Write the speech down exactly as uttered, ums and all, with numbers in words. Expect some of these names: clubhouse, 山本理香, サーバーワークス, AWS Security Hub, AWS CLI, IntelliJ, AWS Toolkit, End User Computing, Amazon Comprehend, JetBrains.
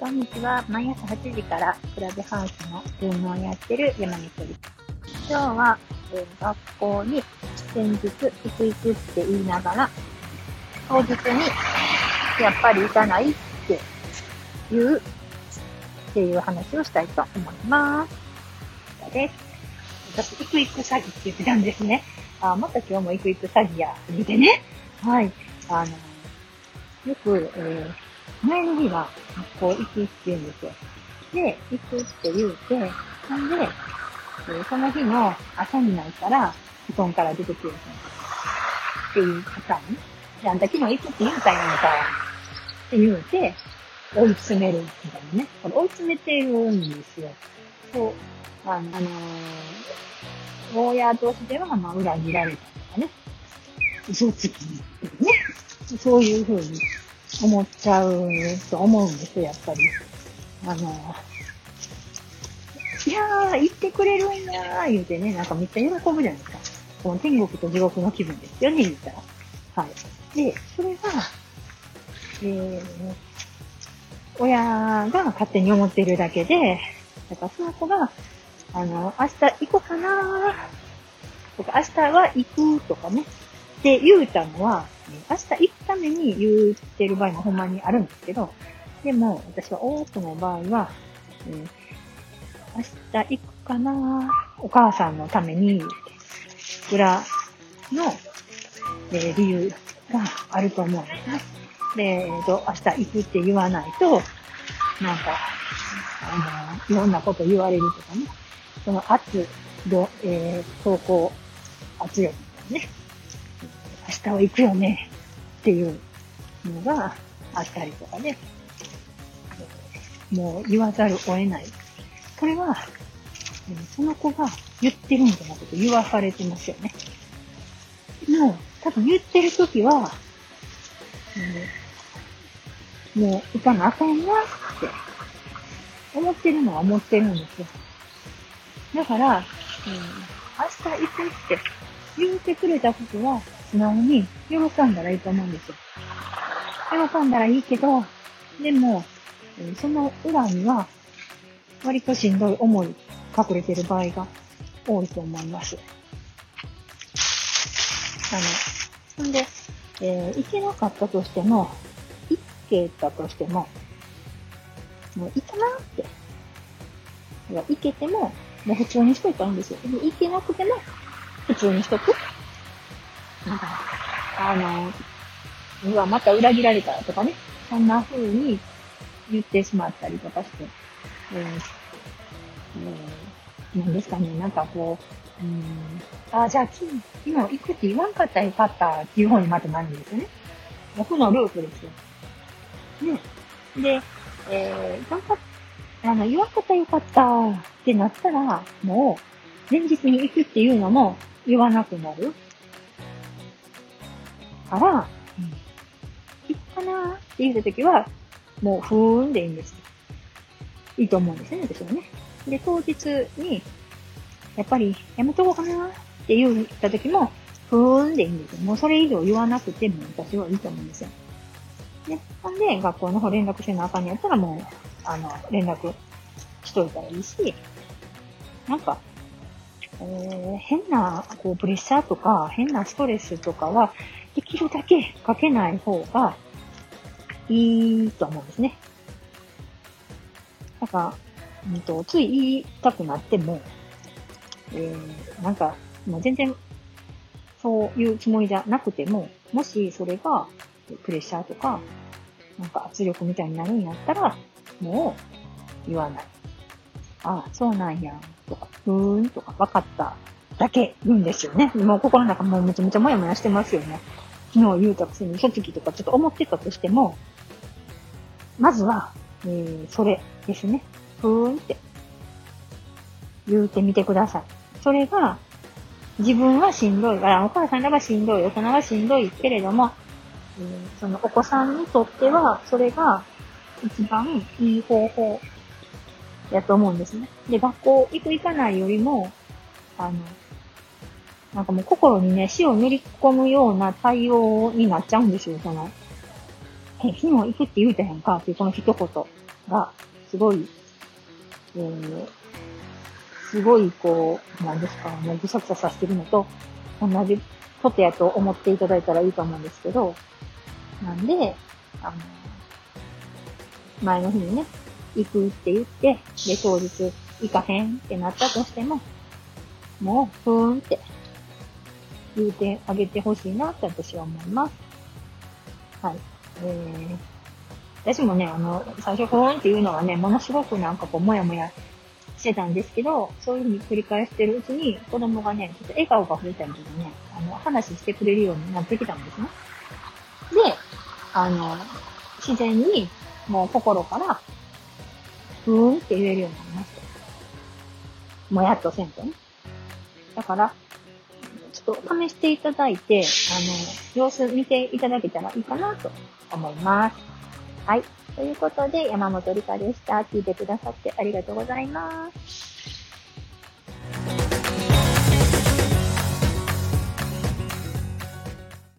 こんにちは。毎朝はちじからクラブハウスのズームをやってる山根です。今日は、えー、学校に先日行く行くって言いながら当日にやっぱり行かないっていうっていう話をしたいと思います。です。私行く行く詐欺って言ってたんですね。あ、また今日も行く行く詐欺や見てね。はい。あのよく、えー、前の日は学校行くって言うんですよ。で、行くって言うて、そんで、えー、その日の朝になったら布団から出てくるっていうパターン。で、あんた昨日行くって言うたやんかって言うて追い詰めるみたいなね。これ追い詰めてるんですよ。そう。あのー、親同士では、まあ、裏切られたとかね、嘘つきとかね、そういう風に思っちゃうと思うんですよ、やっぱり。あのー、いやー、言ってくれるんやー、言うてね、なんかめっちゃ喜ぶじゃないですか。この天国と地獄の気分ですよね、言ったら。はい。で、それが、えー、親が勝手に思っているだけで、だからその子が、あの、明日行こうかなとか、明日は行くとかね、って言うたのは、明日行くために言ってる場合もほんまにあるんですけど、でも私は多くの場合は、うん、明日行くかなお母さんのために、裏の、えー、理由があると思うんですね。で、えっと、明日行くって言わないと、なんか、あの、いろんなこと言われるとかね。その圧、えー、投稿、圧力とかね。明日は行くよね。っていうのがあったりとかね。もう言わざるを得ない。これは、その子が言ってるんじゃなくて言わされてますよね。もう、多分言ってるときは、うん、もう行かなあかんわって。思ってるのは思ってるんですよ。だから、うん、明日行くって言ってくれたことは素直に喜んだらいいと思うんですよ。喜んだらいいけど、でも、その裏には割としんどい思い隠れてる場合が多いと思います。あの、んで、えー、行けなかったとしても、行けたとしても、もう行かなって。行けても、もう普通にしといたらいいんですよ。行けなくても、普通にしとく。なんか、あの、うわ、また裏切られたとかね。そんな風に言ってしまったりとかして。うん。なんですかね、なんかこう、うん、あ、じゃあ、今行くって言わんかったらよかったっていう方にまたなるんですよね。負のループですよ。ね。で、えー、頑張っ、あの、言わんかったよかったってなったら、もう、前日に行くっていうのも言わなくなる。から、うん、行くかなって言ったときは、もう、ふーんでいいんです。いいと思うんですね、私はね。で、当日に、やっぱり、やめとこうかなって言ったときも、ふーんでいいんです。もうそれ以上言わなくても私はいいと思うんですよ。ね、ほんで、学校の方連絡せなあかんやったらもう、あの、連絡しといたらいいし、なんか、えー、変な、こう、プレッシャーとか、変なストレスとかは、できるだけかけない方がいいと思うんですね。なんか、うんと、つい言いたくなっても、えー、なんか、もう全然、そういうつもりじゃなくても、もしそれが、プレッシャーとか、なんか圧力みたいになるんやったら、もう言わない。ああ、そうなんや、とか、うーんとか、わかっただけ言うんですよね。もう心の中もうめちゃめちゃもやもやしてますよね。昨日言うたくせに嘘つきとかちょっと思ってたとしても、まずは、えー、それですね。ふーんって言うてみてください。それが、自分はしんどいから、お母さんらはしんどい、大人はしんどいけれども、そのお子さんにとっては、それが一番いい方法やと思うんですね。で、学校行く行かないよりも、あの、なんかもう心にね、死を塗り込むような対応になっちゃうんですよ、その。え、昨日行くって言うてへんかっていうこの一言が、すごい、えー、すごいこう、なんですか、もうぐさぐささしてるのと、同じことやと思っていただいたらいいと思うんですけど、なんで、あの、前の日にね、行くって言って、で、当日行かへんってなったとしても、もう、ふーんって、言うてあげてほしいなって私は思います。はい。えー、私もね、あの、最初、ふーんっていうのはね、ものすごくなんかこう、もやもやしてたんですけど、そういうふうに繰り返してるうちに、子供がね、ちょっと笑顔が増えたりとかね、あの、話してくれるようになってきたんですね。で、あの、自然に、もう心から、ふーんって言えるようになりました。もやっとせんとね。だから、ちょっと試していただいて、あの、様子見ていただけたらいいかなと思います。はい。ということで、山本理香でした。聞いてくださってありがとうございます。